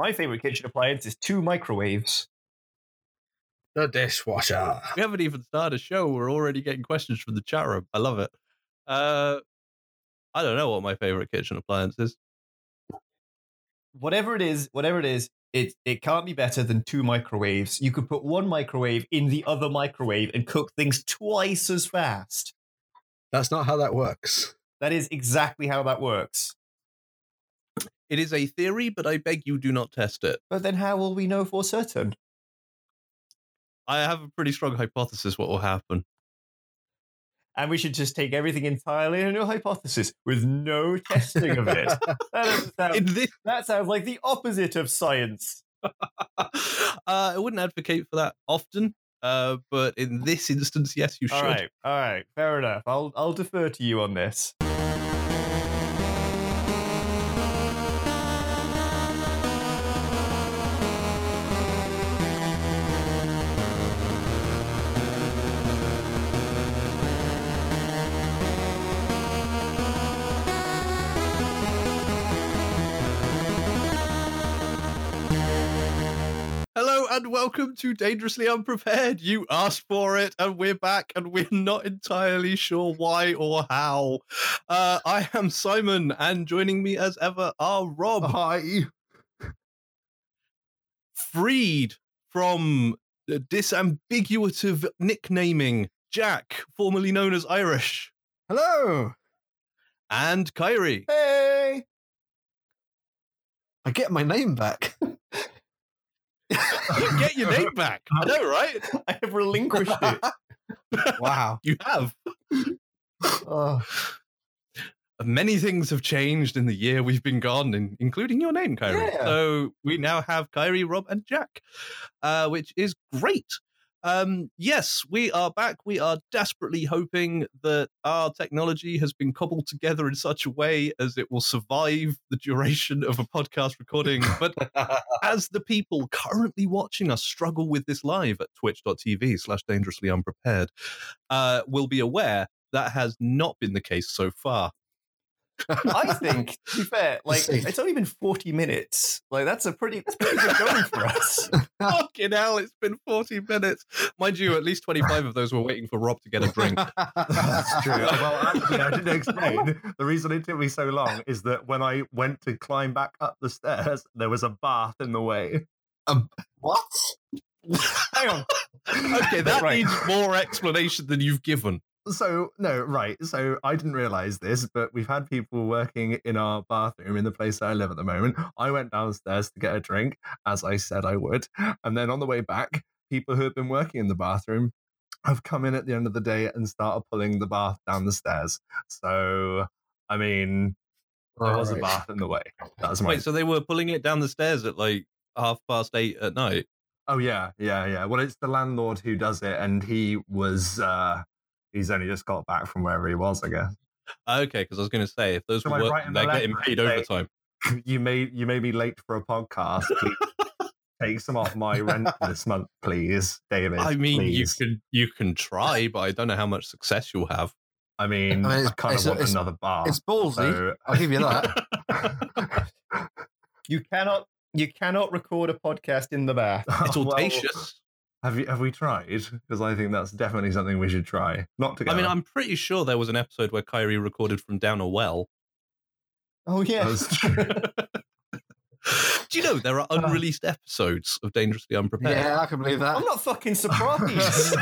My favorite kitchen appliance is 2 microwaves. The dishwasher. We haven't even started a show. We're already getting questions from the chat room. I love it. I don't know what my favorite kitchen appliance is. Whatever it is, it can't be better than 2 microwaves. You could put one microwave in the other microwave and cook things twice as fast. That's not how that works. That is exactly how that works. It is a theory, but I beg you do not test it. But then how will we know for certain? I have a pretty strong hypothesis what will happen. And we should just take everything entirely in a new hypothesis with no testing of it. That sounds like the opposite of science. I wouldn't advocate for that often, but in this instance, yes, you should. All right, fair enough. I'll defer to you on this. And welcome to Dangerously Unprepared. You asked for it, and we're back, and we're not entirely sure why or how. I am Simon, and joining me as ever are Rob. Hi. Freed from the disambiguative nicknaming, Jack, formerly known as Irish. Hello. And Kyrie. Hey. I get my name back. You get your name back. I know, right? I have relinquished it. Wow. You have. Oh. Many things have changed in the year we've been gone, including your name, Kyrie. Yeah. So we now have Kyrie, Rob, and Jack, which is great. Yes, we are back. We are desperately hoping that our technology has been cobbled together in such a way as it will survive the duration of a podcast recording. But as the people currently watching us struggle with this live at twitch.tv/dangerously unprepared, will be aware that has not been the case so far. I think, to be fair, it's only been 40 minutes. That's pretty good going for us. Fucking hell, it's been 40 minutes. Mind you, at least 25 of those were waiting for Rob to get a drink. That's true. Well, actually, I didn't explain. The reason it took me so long is that when I went to climb back up the stairs, there was a bath in the way. What? Hang on. Okay, that needs more explanation than you've given. So I didn't realise this, but we've had people working in our bathroom in the place that I live at the moment. I went downstairs to get a drink, as I said I would, and then on the way back, people who have been working in the bathroom have come in at the end of the day and started pulling the bath down the stairs. So, I mean, there was a bath in the way. Wait, so they were pulling it down the stairs at 8:30 at night? Oh, yeah. Well, it's the landlord who does it, and he was... He's only just got back from wherever he was, I guess. Okay, because I was going to say, if those were working, they're getting paid overtime. You may be late for a podcast. Take some off my rent this month, please, David. I mean, please. you can try, but I don't know how much success you'll have. I mean, I kind of want another bar. It's ballsy. So. I'll give you that. You cannot record a podcast in the bath. It's audacious. Well, Have we tried? Because I think that's definitely something we should try. Not together. I mean, I'm pretty sure there was an episode where Kyrie recorded from down a well. Oh, yeah. Do you know there are unreleased episodes of Dangerously Unprepared? Yeah, I can believe that. I'm not fucking surprised.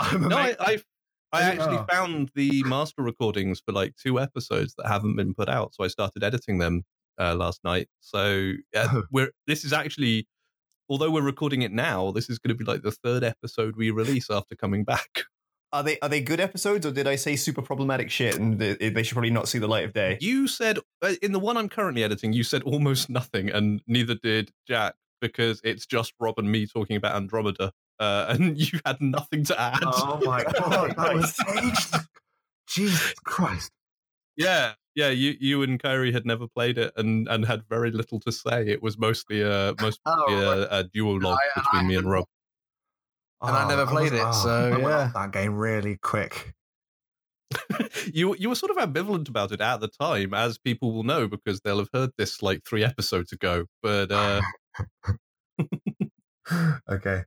I actually found the master recordings for 2 episodes that haven't been put out, so I started editing them last night. So this is actually... Although we're recording it now, this is going to be the 3rd episode we release after coming back. Are they good episodes, or did I say super problematic shit and they should probably not see the light of day? You said, in the one I'm currently editing, you said almost nothing, and neither did Jack, because it's just Rob and me talking about Andromeda, and you had nothing to add. Oh my God, that was aged. Jesus Christ. Yeah, you and Kyrie had never played it and had very little to say. It was mostly a duologue between me and Rob. And I never played it, so I went off that game really quick. You were sort of ambivalent about it at the time, as people will know, because they'll have heard this like 3 episodes ago. But okay.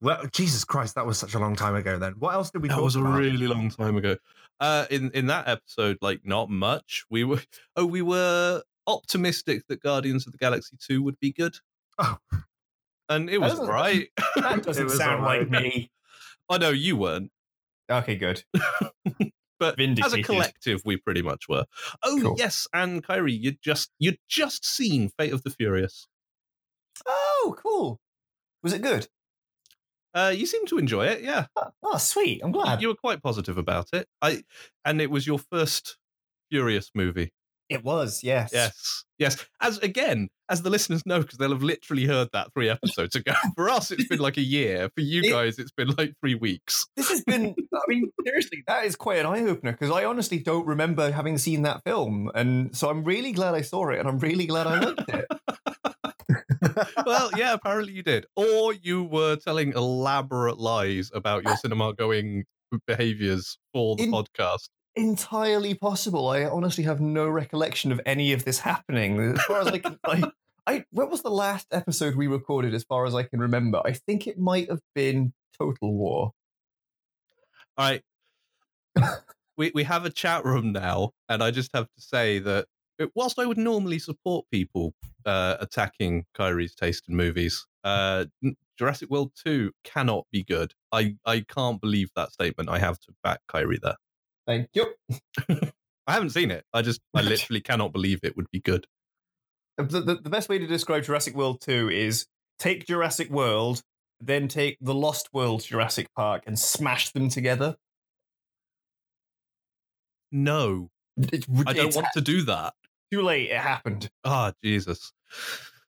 Well, Jesus Christ, that was such a long time ago then. What else did we talk about? That was a really long time ago. In that episode, like, not much. We were optimistic that Guardians of the Galaxy 2 would be good. Oh. And it was right. That doesn't sound like me. I know you weren't. Okay, good. But as a collective, we pretty much were. Oh, cool. Yes, and Kairi, you'd just seen Fate of the Furious. Oh, cool. Was it good? You seem to enjoy it, yeah. Oh, sweet. I'm glad. You were quite positive about it. And it was your first Furious movie. It was, yes. Yes. As the listeners know, because they'll have literally heard that 3 episodes ago. For us, it's been like a year. For you guys, it's been like 3 weeks. This has been, I mean, seriously, that is quite an eye-opener, because I honestly don't remember having seen that film. And so I'm really glad I saw it, and I'm really glad I liked it. Well, yeah, apparently you did. Or you were telling elaborate lies about your cinema-going behaviours for the podcast. Entirely possible. I honestly have no recollection of any of this happening. As far as I can, what was the last episode we recorded as far as I can remember? I think it might have been Total War. All right. We have a chat room now, and I just have to say that whilst I would normally support people attacking Kairi's taste in movies, Jurassic World 2 cannot be good. I can't believe that statement. I have to back Kairi there. Thank you. I haven't seen it. I literally cannot believe it would be good. The best way to describe Jurassic World 2 is take Jurassic World, then take the Lost World Jurassic Park and smash them together. No. I don't want to do that. Too late, it happened. Ah, Jesus.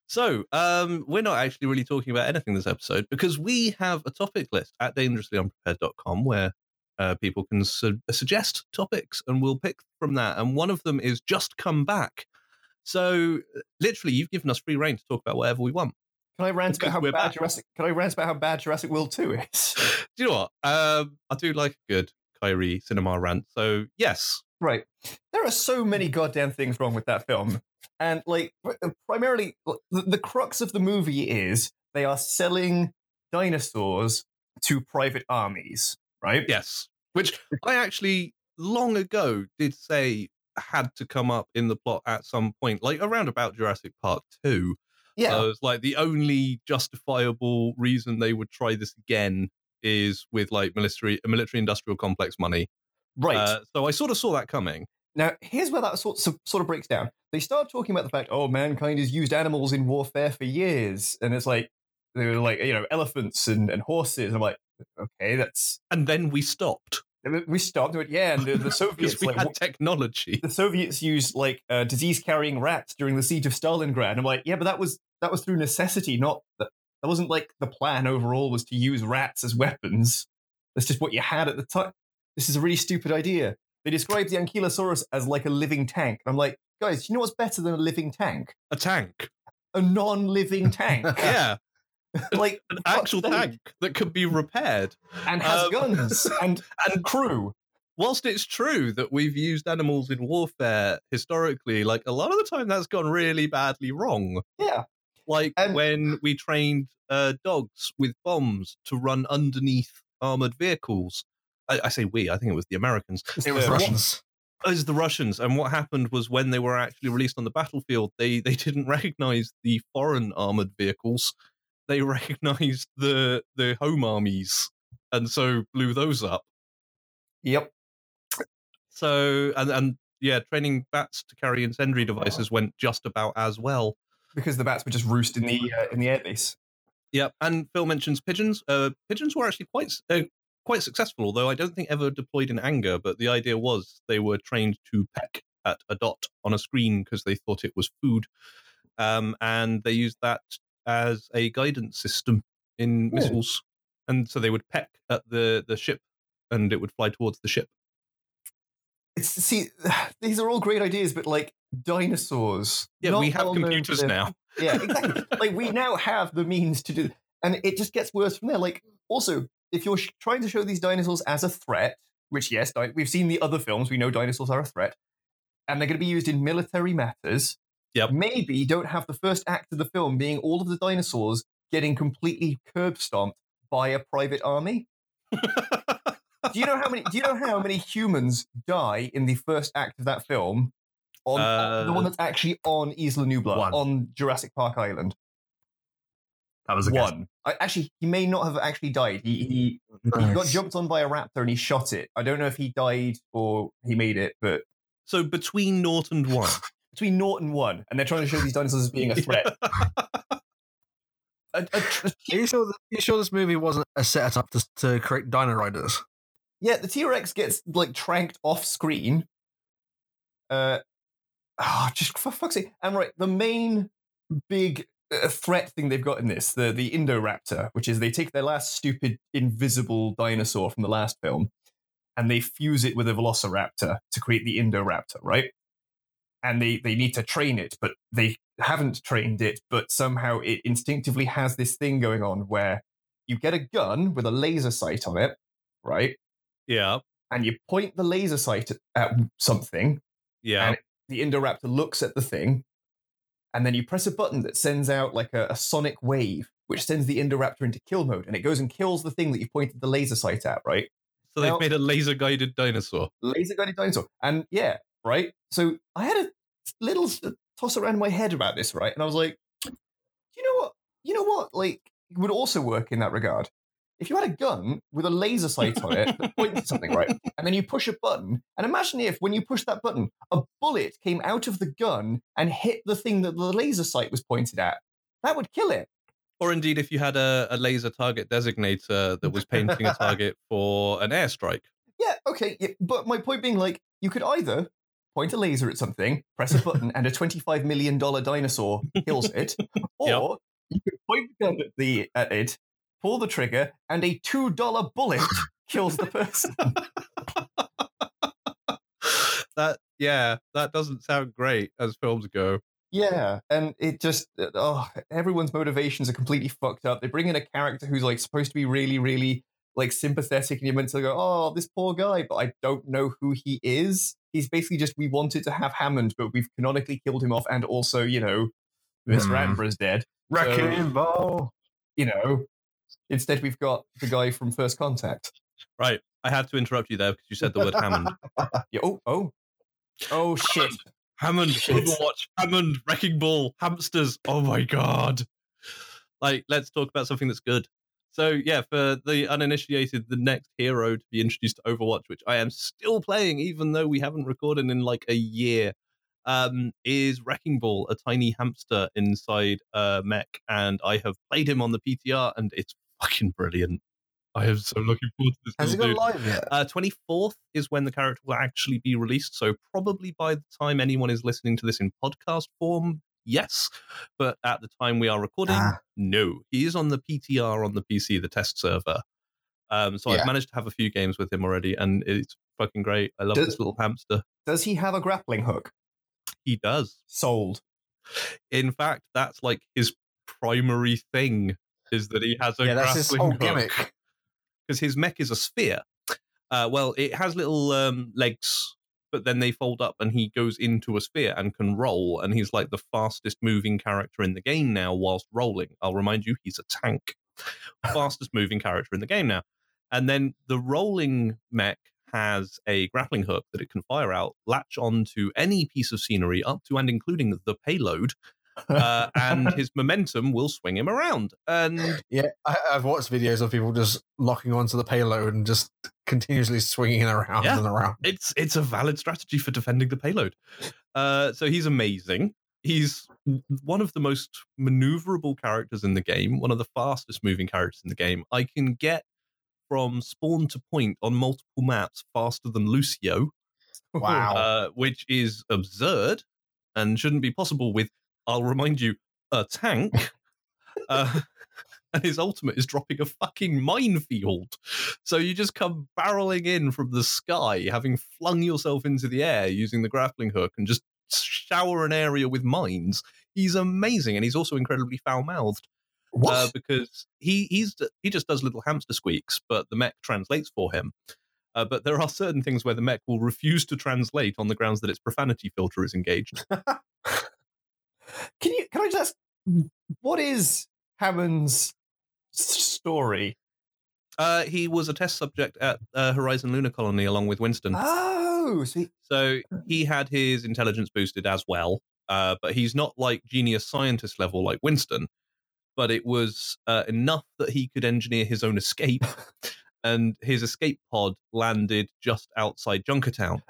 So, we're not actually really talking about anything this episode, because we have a topic list at dangerouslyunprepared.com where people can suggest topics, and we'll pick from that. And one of them is Just Come Back. So, literally, you've given us free rein to talk about whatever we want. Can I rant about how bad Jurassic World 2 is? Do you know what? I do like a good Kairi cinema rant, so yes. Right. There are so many goddamn things wrong with that film. And, like, primarily, the crux of the movie is they are selling dinosaurs to private armies. Right? Yes. Which I actually long ago did say had to come up in the plot at some point, like around about Jurassic Park 2. Yeah. It was like the only justifiable reason they would try this again is with like military industrial complex money. Right. So I sort of saw that coming. Now, here's where that sort of breaks down. They start talking about the fact, oh, mankind has used animals in warfare for years. And it's like, they were like, you know, elephants and horses. And I'm like, okay, that's... And then we stopped. And the Soviets... we had technology. The Soviets used, like, disease-carrying rats during the siege of Stalingrad. I'm like, yeah, but that was through necessity, not... That wasn't, like, the plan overall was to use rats as weapons. That's just what you had at the time. This is a really stupid idea. They described the Ankylosaurus as, like, a living tank. And I'm like, guys, you know what's better than a living tank? A tank. A non-living tank. Yeah. Like an actual tank that could be repaired and has guns and crew. Whilst it's true that we've used animals in warfare historically, like a lot of the time that's gone really badly wrong. Yeah, like when we trained dogs with bombs to run underneath armored vehicles. I say we. I think it was the Americans. It was Russians. It was the Russians, and what happened was when they were actually released on the battlefield, they didn't recognise the foreign armored vehicles. They recognized the home armies and so blew those up. Yep. So, and yeah, training bats to carry incendiary devices went just about as well. Because the bats would just roost in the airbase. Yep, and Phil mentions pigeons. Pigeons were actually quite successful, although I don't think ever deployed in anger, but the idea was they were trained to peck at a dot on a screen because they thought it was food. And they used that as a guidance system in missiles. And so they would peck at the ship and it would fly towards the ship. See, these are all great ideas, but like dinosaurs. Yeah, we have computers now. Yeah, exactly. Like we now have the means to do, and it just gets worse from there. Like also, if you're trying to show these dinosaurs as a threat, which, yes, we've seen the other films. We know dinosaurs are a threat. And they're going to be used in military matters. Yep. Maybe don't have the first act of the film being all of the dinosaurs getting completely curb stomped by a private army. Do you know how many humans die in the first act of that film? On the one that's actually on Isla Nublar, on Jurassic Park Island. That was a one. Actually, he may not have actually died. He got jumped on by a raptor and he shot it. I don't know if he died or he made it, but so between naught and one. Between naught and one, and they're trying to show these dinosaurs as being a threat. Are you sure this movie wasn't a setup to create Dino Riders? Yeah, the T-Rex gets like tranked off screen. Just for fuck's sake. And right, the main big threat thing they've got in this, the Indoraptor, which is they take their last stupid invisible dinosaur from the last film and they fuse it with a Velociraptor to create the Indoraptor, right? And they need to train it, but they haven't trained it, but somehow it instinctively has this thing going on where you get a gun with a laser sight on it, right? Yeah. And you point the laser sight at something. Yeah. And the Indoraptor looks at the thing, and then you press a button that sends out like a sonic wave, which sends the Indoraptor into kill mode, and it goes and kills the thing that you pointed the laser sight at, right? So now, they've made a laser-guided dinosaur. And yeah, right? So I had a little toss around my head about this, right? And I was like, you know what? Like, it would also work in that regard. If you had a gun with a laser sight on it that points at something, right? And then you push a button, and imagine if when you push that button, a bullet came out of the gun and hit the thing that the laser sight was pointed at. That would kill it. Or indeed, if you had a laser target designator that was painting a target for an airstrike. Yeah, okay. Yeah, but my point being, like, you could either point a laser at something, press a button, and a $25 million dinosaur kills it, or you could point the gun at it, pull the trigger, and a $2 bullet kills the person. That doesn't sound great as films go. Yeah, and it just, everyone's motivations are completely fucked up. They bring in a character who's like supposed to be really, really like sympathetic, and you're meant to go, oh, this poor guy, but I don't know who he is. He's basically just, we wanted to have Hammond, but we've canonically killed him off, and also, you know, Miss Rambra's dead. Wrecking Ball. You know. Instead, we've got the guy from First Contact. Right. I had to interrupt you there because you said the word Hammond. Yeah, oh, shit. Hammond, Overwatch, Hammond, Wrecking Ball, hamsters. Oh, my God. Like, let's talk about something that's good. So, yeah, for the uninitiated, the next hero to be introduced to Overwatch, which I am still playing, even though we haven't recorded in like a year, is Wrecking Ball, a tiny hamster inside a mech. And I have played him on the PTR, and it's fucking brilliant. I am so looking forward to this. Has it gone live yet? 24th is when the character will actually be released, so probably by the time anyone is listening to this in podcast form, yes, but at the time we are recording, no. He is on the PTR on the PC, the test server. I've managed to have a few games with him already, and it's fucking great. I love this little hamster. Does he have a grappling hook? He does. Sold. In fact, that's like his primary thing, is that he has a grappling hook. Yeah, that's his whole gimmick. Because his mech is a sphere. It has little legs, but then they fold up and he goes into a sphere and can roll. And he's like the fastest moving character in the game now whilst rolling. I'll remind you, he's a tank. Fastest moving character in the game now. And then the rolling mech has a grappling hook that it can fire out, latch onto any piece of scenery up to and including the payload. And his momentum will swing him around. And yeah, I've watched videos of people just locking onto the payload and just continuously swinging it around and around. It's a valid strategy for defending the payload. So he's amazing. He's one of the most maneuverable characters in the game, one of the fastest moving characters in the game. I can get from spawn to point on multiple maps faster than Lucio. Wow. Which is absurd and shouldn't be possible with, I'll remind you, a tank, and his ultimate is dropping a fucking minefield. So you just come barreling in from the sky, having flung yourself into the air using the grappling hook, and just shower an area with mines. He's amazing, and he's also incredibly foul-mouthed. What? Because he just does little hamster squeaks, but the mech translates for him. But there are certain things where the mech will refuse to translate on the grounds that its profanity filter is engaged. Can I just ask, what is Hammond's story? He was a test subject at Horizon Lunar Colony along with Winston. Oh, see. So he had his intelligence boosted as well, but he's not like genius scientist level like Winston, but it was enough that he could engineer his own escape, and his escape pod landed just outside Junkertown,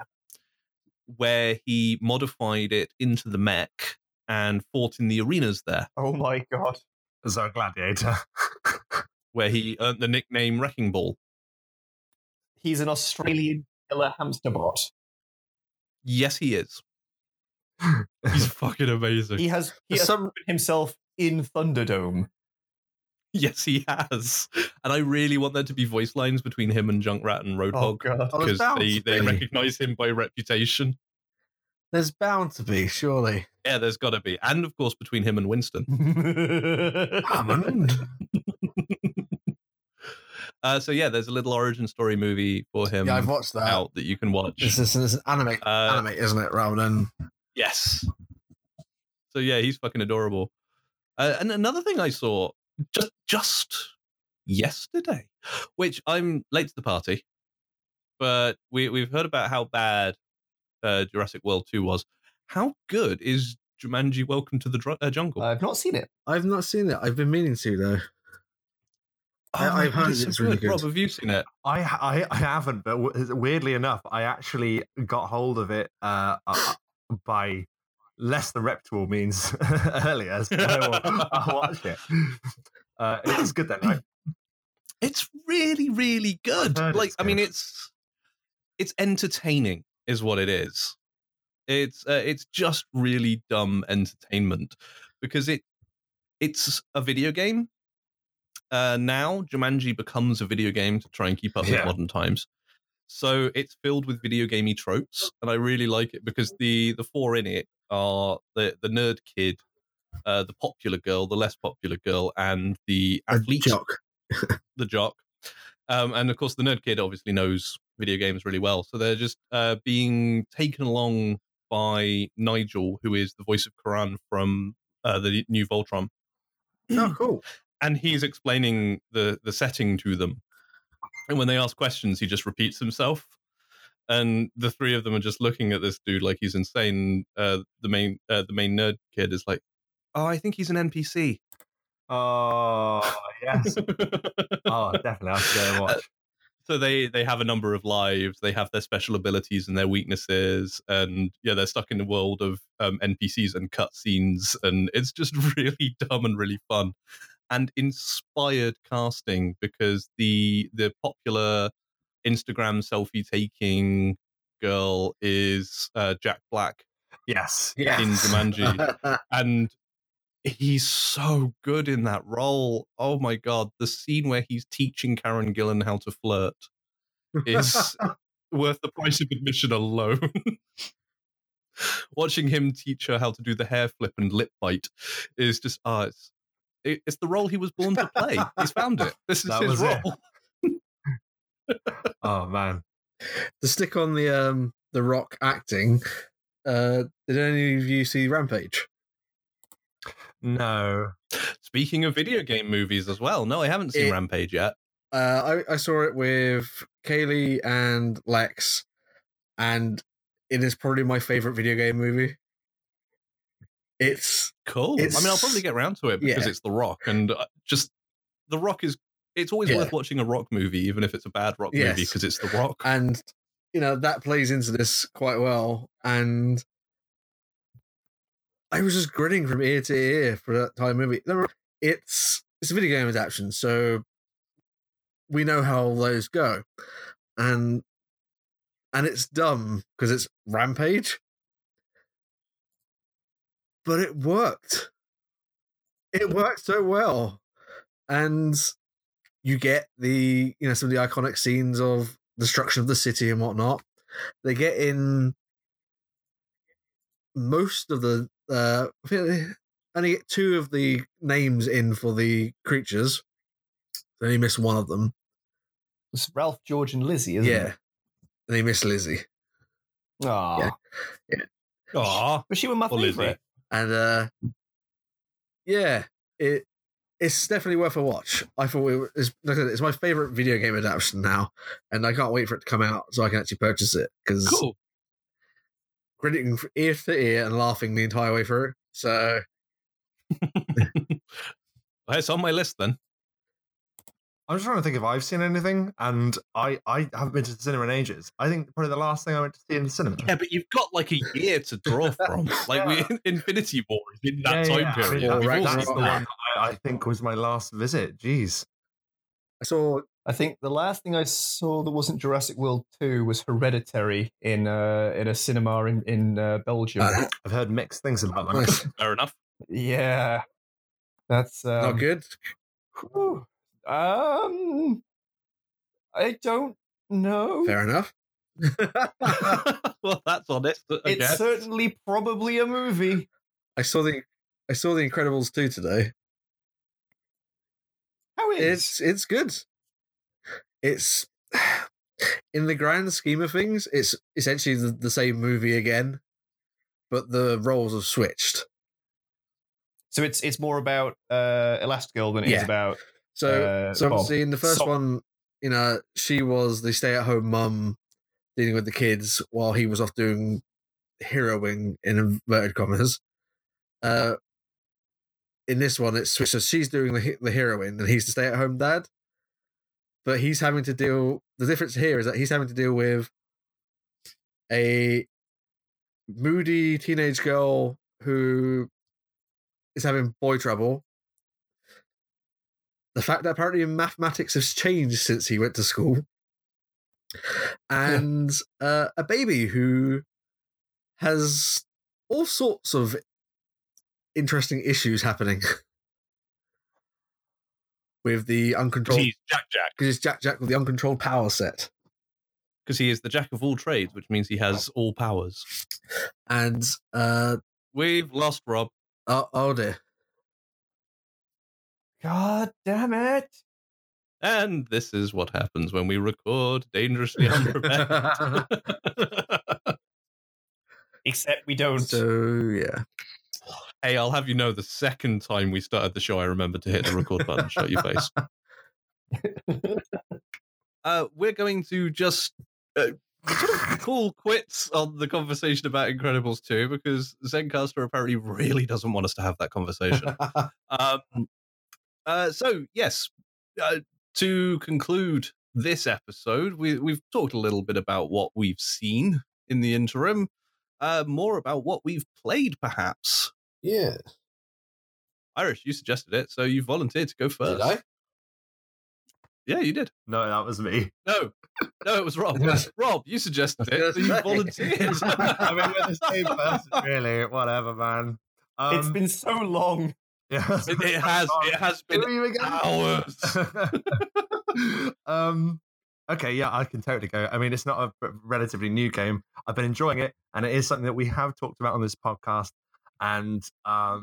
where he modified it into the mech and fought in the arenas there. Oh my God. As a gladiator. Where he earned the nickname Wrecking Ball. He's an Australian killer hamster bot. Yes, he is. He's fucking amazing. He has himself in Thunderdome. Yes, he has. And I really want there to be voice lines between him and Junkrat and Roadhog. Because they recognise him by reputation. There's bound to be, surely. Yeah, there's got to be. And, of course, between him and Winston. Hammond. There's a little origin story movie for him. Yeah, I've watched that. Out that you can watch. It's an anime, isn't it, rather than... Yes. So, yeah, he's fucking adorable. And another thing I saw just yesterday, which I'm late to the party, but we've heard about how bad Jurassic World 2 was. How good is Jumanji Welcome to the Jungle? I've not seen it. I've been meaning to, though. I've heard it's really good. Rob, have you seen it? I haven't, but weirdly enough, I actually got hold of it by less than reputable means earlier. So I watched it. It's good then, right? It's really, really good. It's good. I mean, it's entertaining, is what it is. It's just really dumb entertainment because it's a video game. Now Jumanji becomes a video game to try and keep up with modern times. So it's filled with video gamey tropes, and I really like it because the four in it are the nerd kid, the popular girl, the less popular girl, and the athlete. The jock. And of course the nerd kid obviously knows video games really well. So they're just being taken along by Nigel, who is the voice of Karan from the new Voltron. Oh, cool. And he's explaining the setting to them. And when they ask questions, he just repeats himself. And the three of them are just looking at this dude like he's insane. The main nerd kid is like, oh, I think he's an NPC. Oh, yes. Oh, definitely. I should go and watch. So they have a number of lives. They have their special abilities and their weaknesses. And yeah, they're stuck in the world of NPCs and cutscenes. And it's just really dumb and really fun. And inspired casting because the popular Instagram selfie-taking girl is Jack Black. Yes. In Jumanji. And he's so good in that role. Oh, my God. The scene where he's teaching Karen Gillan how to flirt is worth the price of admission alone. Watching him teach her how to do the hair flip and lip bite is just... It's the role he was born to play. He's found it. This is his role. Oh, man. To stick on the Rock acting, did any of you see Rampage? No. Speaking of video game movies as well, no, I haven't seen Rampage yet. I saw it with Kaylee and Lex, and it is probably my favourite video game movie. It's cool. I mean, I'll probably get around to it because it's The Rock, and just The Rock it's always worth watching a Rock movie, even if it's a bad Rock movie, because it's The Rock. And, you know, that plays into this quite well. And I was just grinning from ear to ear for that entire movie. It's a video game adaptation, so we know how all those go. And it's dumb because it's Rampage. But it worked. It worked so well. And you get some of the iconic scenes of destruction of the city and whatnot. They get in most of the... I think they only get two of the names in for the creatures. They only miss one of them. It's Ralph, George, and Lizzie, isn't it? They miss Lizzie. Aww. Yeah. Aww. But she was my favorite. And yeah, it's definitely worth a watch. I thought it's my favorite video game adaptation now, and I can't wait for it to come out so I can actually purchase it, because cool. Grinning ear to ear and laughing the entire way through. So well, it's on my list then. I'm just trying to think if I've seen anything, and I haven't been to the cinema in ages. I think probably the last thing I went to see in the cinema. Yeah, but you've got like a year to draw from. Like we, Infinity War is in that time period. I mean, that's the one I think was my last visit. Jeez. I think the last thing I saw that wasn't Jurassic World 2 was Hereditary in a cinema in Belgium. I've heard mixed things about that. Fair enough. Yeah. That's not good. Whew. I don't know. Fair enough. Well, that's on it. It's certainly probably a movie. I saw the Incredibles 2 today. How is it? It's good. It's in the grand scheme of things, it's essentially the same movie again, but the roles have switched. So it's more about Elastigirl than it is about. So obviously in the first one, you know, she was the stay-at-home mum dealing with the kids while he was off doing heroing in inverted commas. In this one, it's switched. So she's doing the heroine and he's the stay-at-home dad. But he's having to deal... The difference here is that he's having to deal with a moody teenage girl who is having boy trouble. The fact that apparently mathematics has changed since he went to school. And a baby who has all sorts of interesting issues happening with the uncontrolled... He's Jack Jack. Because he's Jack Jack with the uncontrolled power set. Because he is the jack of all trades, which means he has all powers. And... we've lost Rob. Oh dear. God damn it! And this is what happens when we record Dangerously Unprepared. Except we don't. So, yeah. Hey, I'll have you know, the second time we started the show, I remembered to hit the record button. Shut your face. We're going to just call quits on the conversation about Incredibles 2, because Zencaster apparently really doesn't want us to have that conversation. So, yes, to conclude this episode, we've talked a little bit about what we've seen in the interim, more about what we've played, perhaps. Yeah. Irish, you suggested it, so you volunteered to go first. Did I? Yeah, you did. No, that was me. No, it was Rob. Rob, you suggested it, so you volunteered. I mean, we're the same person, really. Whatever, man. It's been so long. Yeah. It has been hours. Okay, yeah, I can totally go. I mean, it's not a relatively new game. I've been enjoying it, and it is something that we have talked about on this podcast, and I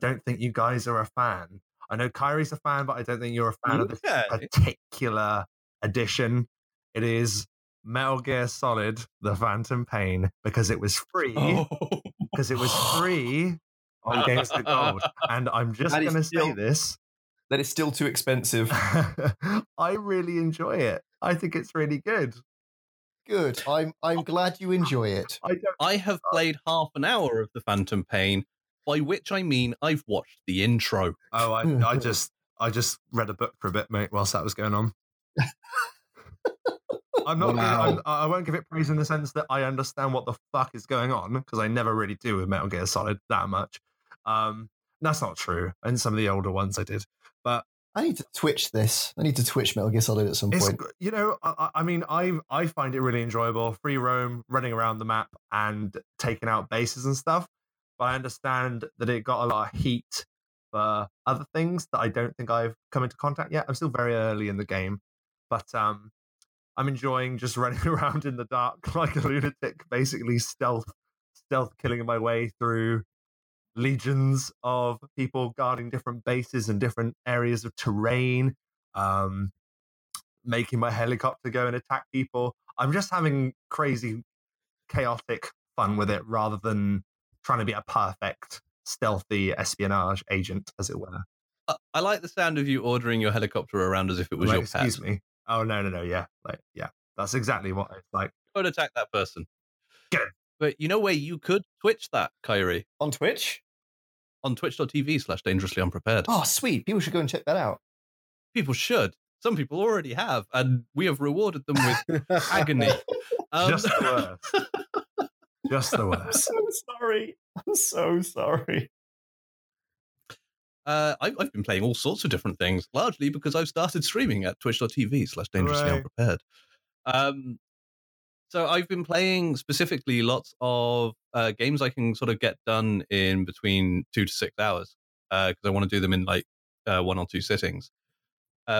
don't think you guys are a fan. I know Kyrie's a fan, but I don't think you're a fan of this particular edition. It is Metal Gear Solid, The Phantom Pain, because it was free. Because it was free on Games of Gold, and I'm just going to say this: that it's still too expensive. I really enjoy it. I think it's really good. Good. I'm glad you enjoy it. I have played half an hour of The Phantom Pain, by which I mean I've watched the intro. Oh, I just read a book for a bit, mate, whilst that was going on. I'm not. Wow. I won't give it praise in the sense that I understand what the fuck is going on, because I never really do with Metal Gear Solid that much. That's not true. And some of the older ones I did, but I need to Twitch this. I need to Twitch Metal Gear Solid at some point. You know, I mean, I find it really enjoyable. Free roam, running around the map, and taking out bases and stuff. But I understand that it got a lot of heat for other things that I don't think I've come into contact yet. I'm still very early in the game, but I'm enjoying just running around in the dark like a lunatic, basically stealth killing my way through legions of people guarding different bases and different areas of terrain, making my helicopter go and attack people. I'm just having crazy, chaotic fun with it rather than trying to be a perfect stealthy espionage agent, as it were. I like the sound of you ordering your helicopter around as if it was your pet. Excuse me. Oh, no. Yeah. Yeah. That's exactly what it's like. Go and attack that person. Get it. But you know where you could Twitch that, Kyrie? On Twitch? On twitch.tv/dangerously unprepared. Oh, sweet. People should go and check that out. People should. Some people already have, and we have rewarded them with agony. Just the worst. I'm so sorry. I'm so sorry. I've been playing all sorts of different things, largely because I've started streaming at twitch.tv/dangerously unprepared. So I've been playing specifically lots of games I can sort of get done in between 2 to 6 hours, because I want to do them in like one or two sittings,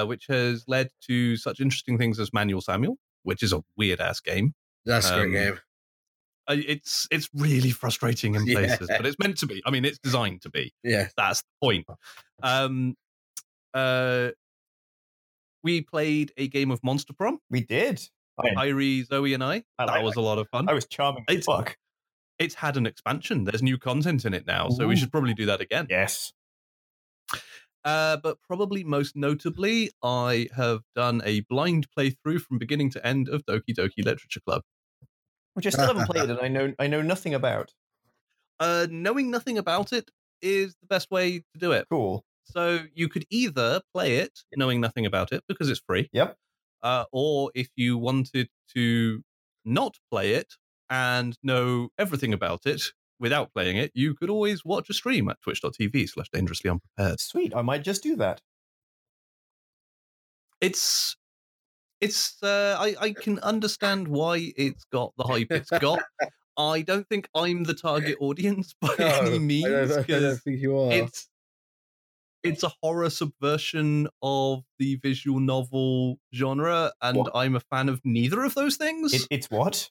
which has led to such interesting things as Manual Samuel, which is a weird ass game. That's a great game. It's really frustrating in places, but it's meant to be. I mean, it's designed to be. Yeah, that's the point. We played a game of Monster Prom. We did. Irie, Zoe, and I. That was a lot of fun. I was charming. It's had an expansion. There's new content in it now, so we should probably do that again. Yes. But probably most notably, I have done a blind playthrough from beginning to end of Doki Doki Literature Club, which I still haven't played, and I know nothing about. Knowing nothing about it is the best way to do it. Cool. So you could either play it knowing nothing about it because it's free. Yep. Or if you wanted to not play it and know everything about it without playing it, you could always watch a stream at twitch.tv/dangerously unprepared. Sweet. I might just do that. I can understand why it's got the hype it's got. I don't think I'm the target audience by any means. I don't think you are. It's a horror subversion of the visual novel genre, and what? I'm a fan of neither of those things. It's what?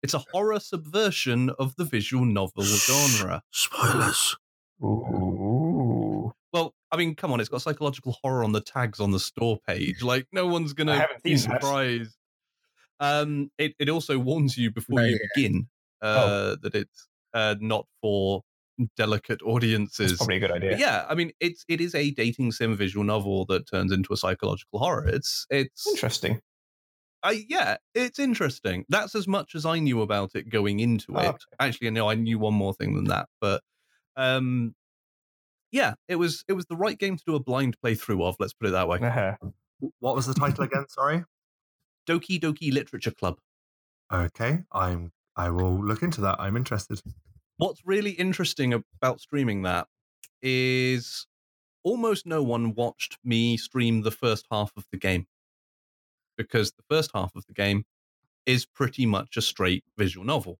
It's a horror subversion of the visual novel genre. Spoilers. Ooh. Well, I mean, come on, it's got psychological horror on the tags on the store page. Like, no one's going to be surprised. It also warns you before you begin that it's not for delicate audiences. That's probably a good idea. But yeah, I mean, it is a dating sim visual novel that turns into a psychological horror. It's interesting. Yeah, it's interesting. That's as much as I knew about it going into it. Okay. Actually, no, I knew one more thing than that, but yeah, it was the right game to do a blind playthrough of. Let's put it that way. Uh-huh. What was the title again? Sorry, Doki Doki Literature Club. Okay, I will look into that. I'm interested. What's really interesting about streaming that is almost no one watched me stream the first half of the game, because the first half of the game is pretty much a straight visual novel.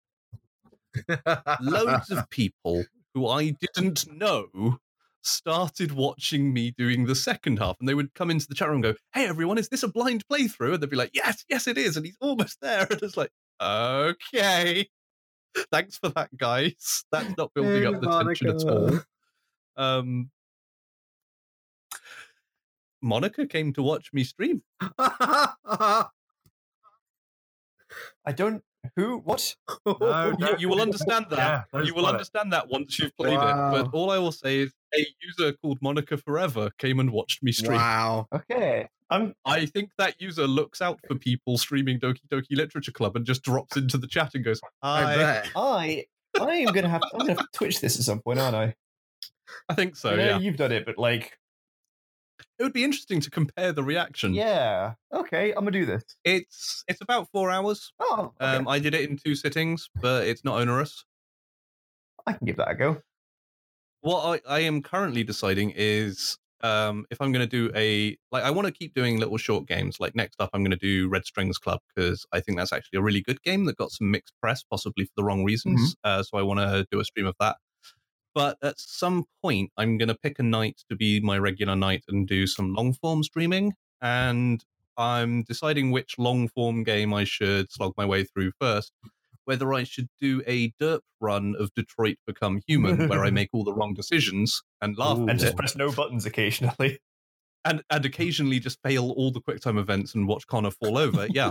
Loads of people who I didn't know started watching me doing the second half, and they would come into the chat room and go, "Hey everyone, is this a blind playthrough?" And they'd be like, yes it is, and he's almost there. And it's like, okay, thanks for that, guys. That's not building up the tension at all. Monica came to watch me stream. I don't... Who? What? No, you will understand that. Yeah, you will understand that once you've played it. But all I will say is a user called Monica Forever came and watched me stream. Wow. Okay. I think that user looks out for people streaming Doki Doki Literature Club and just drops into the chat and goes, "Hi." I am going to have... I'm going to have to Twitch this at some point, aren't I? I think so, yeah. You've done it, but like... It would be interesting to compare the reaction. Yeah. Okay, I'm going to do this. It's about 4 hours. Oh, okay. I did it in 2 sittings, but it's not onerous. I can give that a go. What I am currently deciding is if I'm going to do I want to keep doing little short games. Like, next up, I'm going to do Red Strings Club, because I think that's actually a really good game that got some mixed press, possibly for the wrong reasons. Mm-hmm. So I want to do a stream of that. But at some point, I'm going to pick a night to be my regular night and do some long-form streaming. And I'm deciding which long-form game I should slog my way through first, whether I should do a derp run of Detroit Become Human, where I make all the wrong decisions and laugh. Ooh. And just press no buttons occasionally. And occasionally just fail all the QuickTime events and watch Connor fall over. Yeah.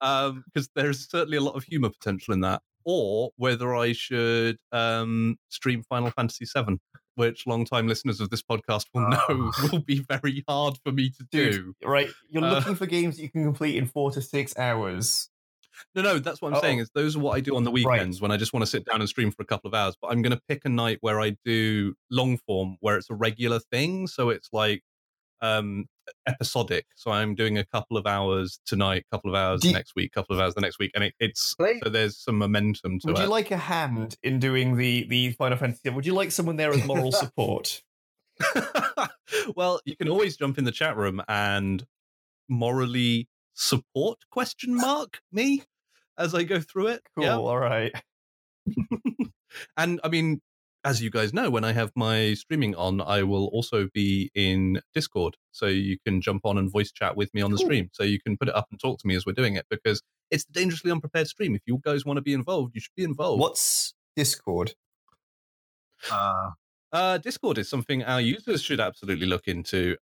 because there's certainly a lot of humor potential in that, or whether I should stream Final Fantasy VII, which long-time listeners of this podcast will know will be very hard for me to do. Right, you're looking for games that you can complete in 4 to 6 hours. No, that's what I'm saying, is those are what I do on the weekends when I just want to sit down and stream for a couple of hours. But I'm going to pick a night where I do long form, where it's a regular thing. So it's like episodic. So I'm doing a couple of hours tonight, couple of hours next week, couple of hours the next week. And so there's some momentum to it. Would you like a hand in doing the Final Fantasy? Would you like someone there as moral support? Well, you can always jump in the chat room and morally support me as I go through it. Cool, yeah. All right. And I mean, as you guys know, when I have my streaming on, I will also be in Discord, so you can jump on and voice chat with me on the stream. So you can put it up and talk to me as we're doing it, because it's the Dangerously Unprepared stream. If you guys want to be involved, you should be involved. What's Discord? Discord is something our users should absolutely look into.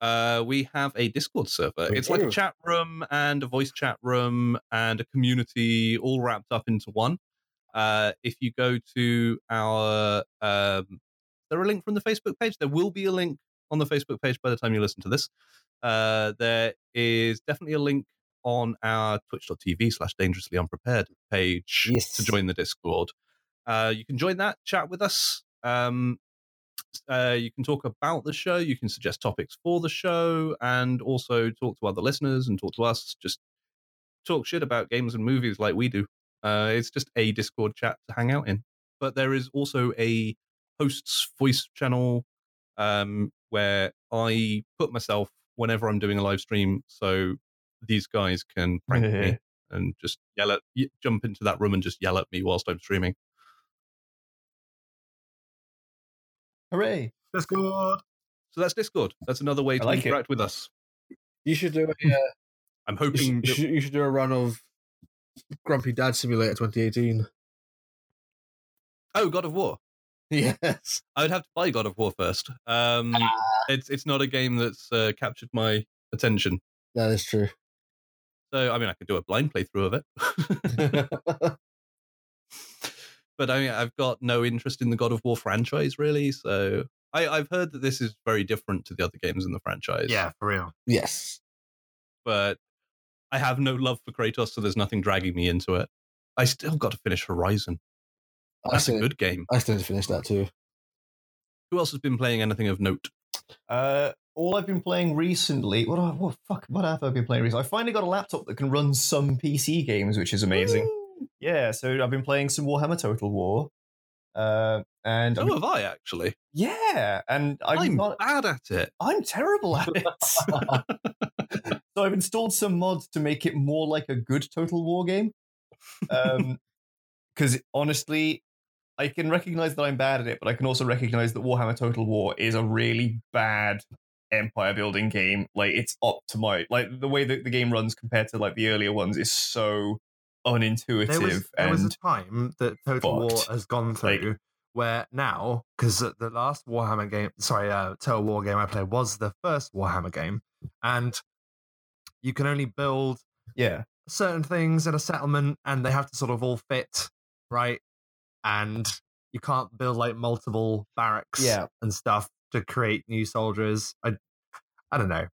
We have a Discord server. It's like a chat room and a voice chat room and a community all wrapped up into one. If you go to our... is there a link from the Facebook page? There will be a link on the Facebook page by the time you listen to this. There is definitely a link on our twitch.tv/dangerously unprepared page to join the Discord. You can join that, chat with us. You can talk about the show, you can suggest topics for the show, and also talk to other listeners and talk to us. Just talk shit about games and movies like we do. It's just a Discord chat to hang out in. But there is also a host's voice channel where I put myself whenever I'm doing a live stream, so these guys can prank me and just jump into that room and just yell at me whilst I'm streaming. Hooray! Discord. So that's Discord. That's another way to interact with us. You should do a. I'm hoping you should do a run of Grumpy Dad Simulator 2018. Oh, God of War. Yes, I would have to buy God of War first. It's not a game that's captured my attention. That is true. So I mean, I could do a blind playthrough of it. But I mean, I've got no interest in the God of War franchise, really. So I've heard that this is very different to the other games in the franchise. Yeah, for real. Yes. But I have no love for Kratos, so there's nothing dragging me into it. I still got to finish Horizon. That's a good game. I still need to finish that too. Who else has been playing anything of note? All I've been playing recently... What have I been playing recently? I finally got a laptop that can run some PC games, which is amazing. Ooh. Yeah, so I've been playing some Warhammer Total War. And so have I, actually. Yeah, and I'm bad at it. I'm terrible at it. So I've installed some mods to make it more like a good Total War game. Because, honestly, I can recognize that I'm bad at it, but I can also recognize that Warhammer Total War is a really bad empire-building game. Like, it's optimized. Like, the way that the game runs compared to, like, the earlier ones is so... unintuitive. There was a time that Total War has gone through where now, because the last Warhammer game, Total War game I played was the first Warhammer game, and you can only build certain things in a settlement, and they have to sort of all fit, right? And you can't build like multiple barracks and stuff to create new soldiers. I don't know.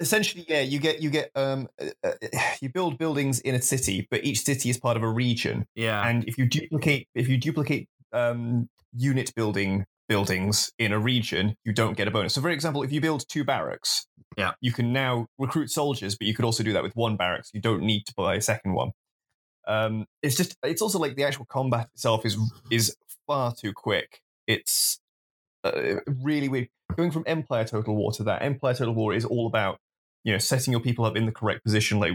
Essentially, you get you build buildings in a city, but each city is part of a region. Yeah, and if you duplicate unit buildings in a region, you don't get a bonus. So, for example, if you build 2 barracks, you can now recruit soldiers, but you could also do that with 1 barracks. You don't need to buy a second one. It's also like the actual combat itself is far too quick. It's really weird. Going from Empire Total War to that, Empire Total War is all about, setting your people up in the correct position, like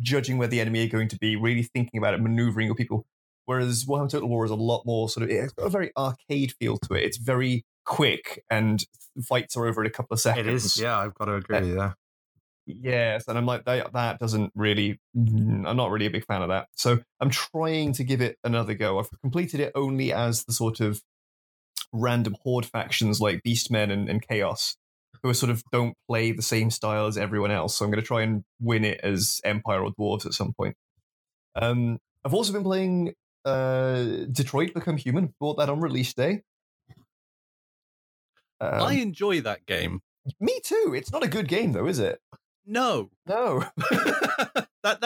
judging where the enemy are going to be, really thinking about it, maneuvering your people. Whereas Warhammer Total War is a lot more sort of, it's got a very arcade feel to it. It's very quick and fights are over in a couple of seconds. It is, yeah, I've got to agree with that. Yes, and I'm like, that doesn't really, I'm not really a big fan of that. So I'm trying to give it another go. I've completed it only as the sort of random horde factions like Beastmen and Chaos, who are sort of don't play the same style as everyone else. So I'm going to try and win it as Empire or Dwarves at some point. I've also been playing Detroit Become Human. Bought that on release day. I enjoy that game. Me too. It's not a good game though, is it? No. That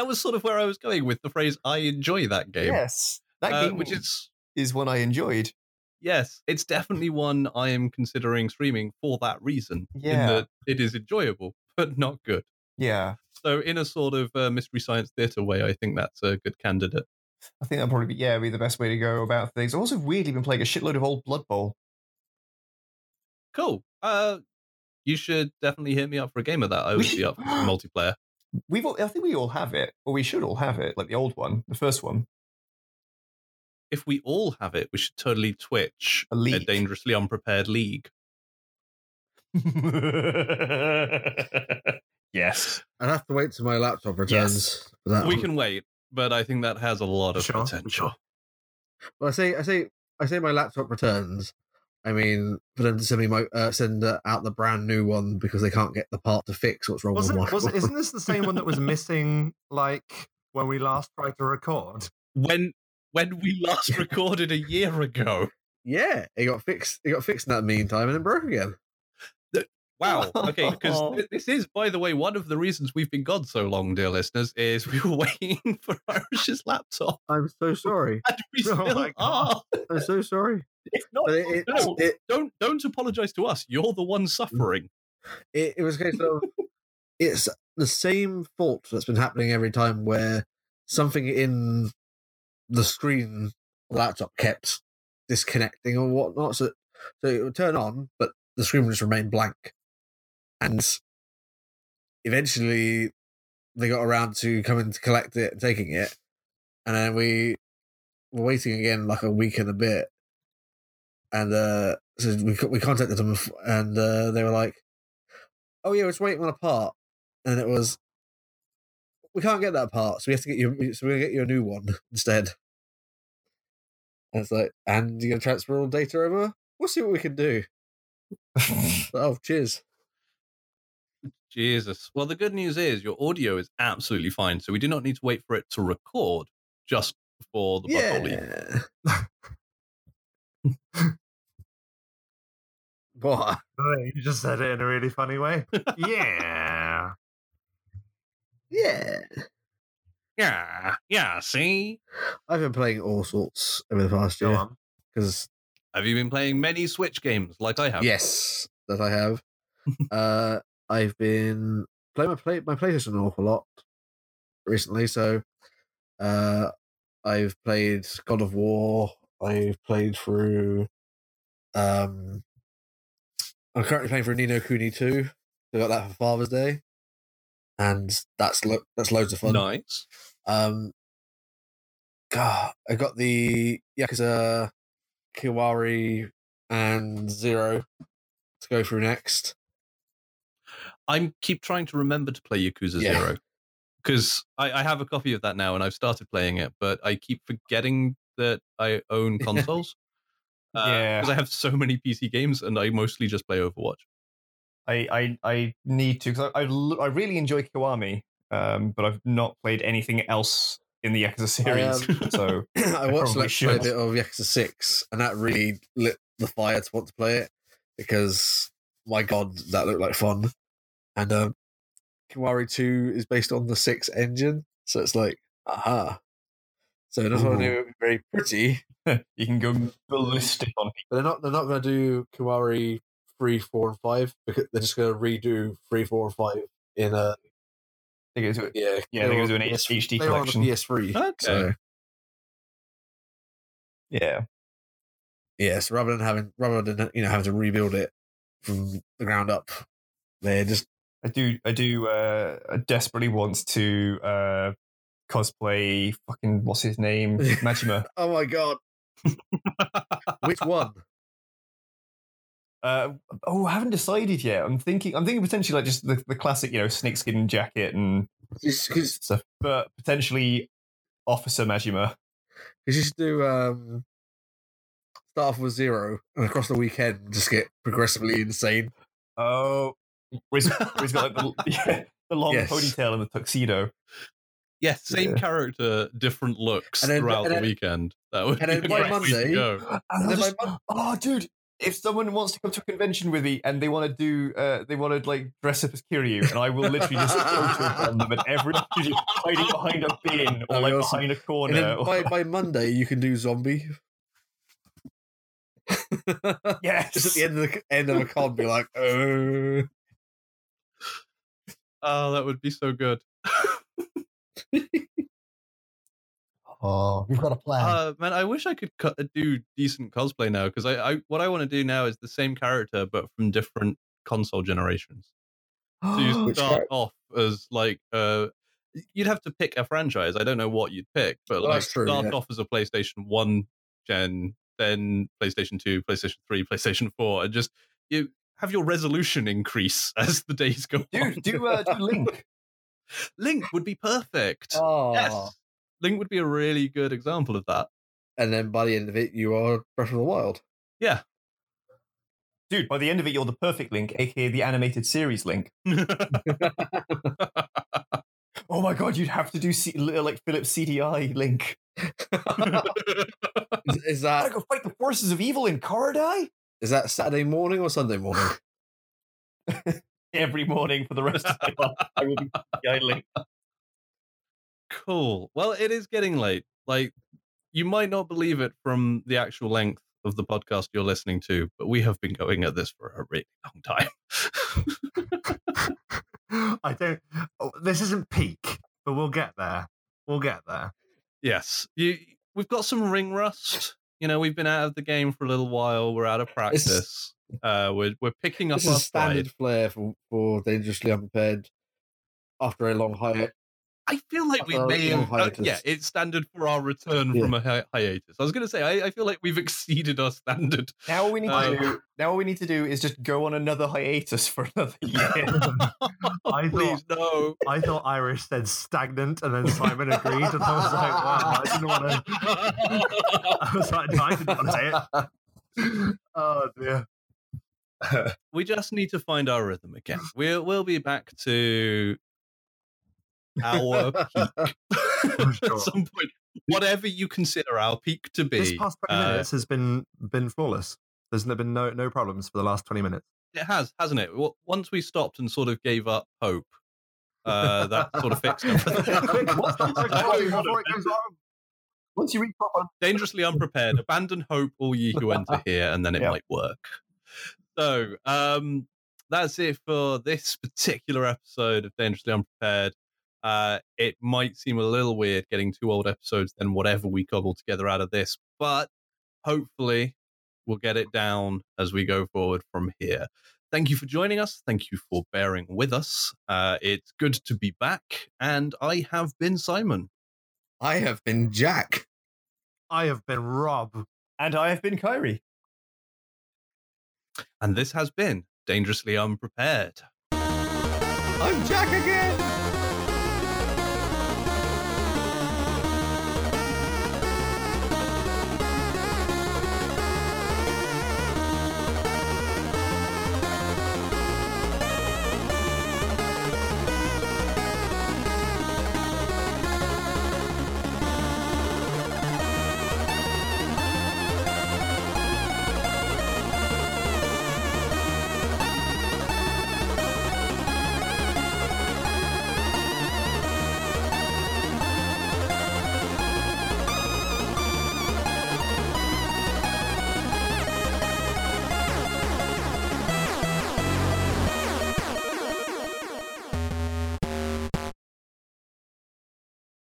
was sort of where I was going with the phrase, I enjoy that game. Yes. That game which is one I enjoyed. Yes, it's definitely one I am considering streaming for that reason. Yeah. In that it is enjoyable, but not good. Yeah. So in a sort of Mystery Science Theatre way, I think that's a good candidate. I think that'd probably be the best way to go about things. I've also weirdly been playing a shitload of old Blood Bowl. Cool. You should definitely hit me up for a game of that. I would be up for multiplayer. I think we all have it, or we should all have it, like the old one, the first one. If we all have it, we should totally Twitch a Dangerously Unprepared League. Yes. I'd have to wait till my laptop returns. Yes. We can wait, but I think that has a lot of potential. Well, I say my laptop returns. I mean, for them to send me out the brand new one because they can't get the part to fix what's wrong with my one. Isn't this the same one that was missing, like, when we last tried to record? When we last recorded a year ago. Yeah, it got fixed. It got fixed in that meantime and then broke again. Wow. Okay, because this is, by the way, one of the reasons we've been gone so long, dear listeners, is we were waiting for Irish's laptop. I'm so sorry. And we still are. I'm so sorry. It's not. Don't apologize to us. You're the one suffering. It was kind of. It's the same fault that's been happening every time where something in the screen laptop kept disconnecting or whatnot. So it would turn on, but the screen would just remain blank. And eventually they got around to coming to collect it and taking it. And then we were waiting again like a week and a bit. And so we contacted them and they were like, oh yeah, we're just waiting on a part. And it was, we can't get that part, so we'll get you a new one instead. And it's like, and you're going to transfer all data over? We'll see what we can do. Oh, cheers. Jesus. Well, the good news is your audio is absolutely fine, so we do not need to wait for it to record just for the buckle. What? You just said it in a really funny way. Yeah. Yeah. Yeah. Yeah, see? I've been playing all sorts over the past year. Have you been playing many Switch games like I have? Yes, that I have. I've been playing my PlayStation an awful lot recently, so I've played God of War. I've played through... I'm currently playing for Ni no Kuni 2. I got that for Father's Day. And that's loads of fun. Nice. God, I got the Yakuza, Kiwari, and Zero to go through next. I keep trying to remember to play Yakuza Zero because I have a copy of that now and I've started playing it, but I keep forgetting that I own consoles because I have so many PC games and I mostly just play Overwatch. I need to because I really enjoy Kiwami, but I've not played anything else in the Yakuza series. So I watched a bit of Yakuza 6, and that really lit the fire to want to play it because my god, that looked like fun. And Kiwari 2 is based on the 6 engine, so it's like aha. So that's what I knew. It would be very pretty. You can go ballistic on people. They're not going to do Kiwari 3, 4, and 5 because they're just going to redo 3, 4, and 5 in a. They go to it. They go to an HD collection. They were on the PS3. Okay. So. Yeah. Yeah. So rather than having to rebuild it from the ground up, they just. I do. I desperately want to cosplay. Fucking what's his name? Majima. Oh my god. Which one? I haven't decided yet. I'm thinking potentially like just the classic, you know, snakeskin jacket and stuff, but potentially Officer Majima. You just do start off with Zero and across the weekend just get progressively insane. Oh, He's got like the long ponytail and the tuxedo. Yes, same character, different looks throughout the weekend. That would be a great Monday, way to go. Oh, dude, if someone wants to come to a convention with me and they want to do, they want to like dress up as Kiryu, and I will literally just photo them at every hiding behind a bin or like behind a corner. And then by Monday, you can do zombie. Yes, just at the end of a con, be like, oh, that would be so good. Oh, we've got a plan. Man, I wish I could do decent cosplay now, because what I want to do now is the same character but from different console generations. So you start off as like you'd have to pick a franchise. I don't know what you'd pick, but off as a PlayStation 1 gen, then PlayStation 2, PlayStation 3, PlayStation 4, and just you have your resolution increase as the days go on. Do Link. Link would be perfect. Oh. Yes, Link would be a really good example of that. And then by the end of it, you are Breath of the Wild. Yeah, dude. By the end of it, you're the perfect Link, aka the animated series Link. Oh my god, you'd have to do like Philip's CDI Link. Is that? I gotta go fight the forces of evil in Karadai. Is that Saturday morning or Sunday morning? Every morning for the rest of the month, I will be yelling. Cool. Well, it is getting late. Like, you might not believe it from the actual length of the podcast you're listening to, but we have been going at this for a really long time. This isn't peak, but we'll get there. We'll get there. Yes. We've got some ring rust. You know, we've been out of the game for a little while. We're out of practice. We're picking up. This is a standard flair for Dangerously Unprepared after a long hiatus. I feel like we may have. Yeah, it's standard for our return from a hiatus. I was going to say, I feel like we've exceeded our standard. Now all we need to do. Now all we need to do is just go on another hiatus for another year. I thought Irish said stagnant, and then Simon agreed, and I was like, wow, I didn't want to say it. Oh dear. We just need to find our rhythm again. We'll be back to our peak at some point. Whatever you consider our peak to be. This past 20 minutes has been flawless. There's been no problems for the last 20 minutes. It has, hasn't it? Once we stopped and sort of gave up hope, that sort of fixed everything. Once you reach proper, Dangerously Unprepared, abandon hope, all ye who enter here, and then it might work. So that's it for this particular episode of Dangerously Unprepared. It might seem a little weird getting two old episodes than whatever we cobble together out of this, but hopefully we'll get it down as we go forward from here. Thank you for joining us. Thank you for bearing with us. It's good to be back, and I have been Simon. I have been Jack. I have been Rob. And I have been Kyrie. And this has been Dangerously Unprepared. I'm Jack again!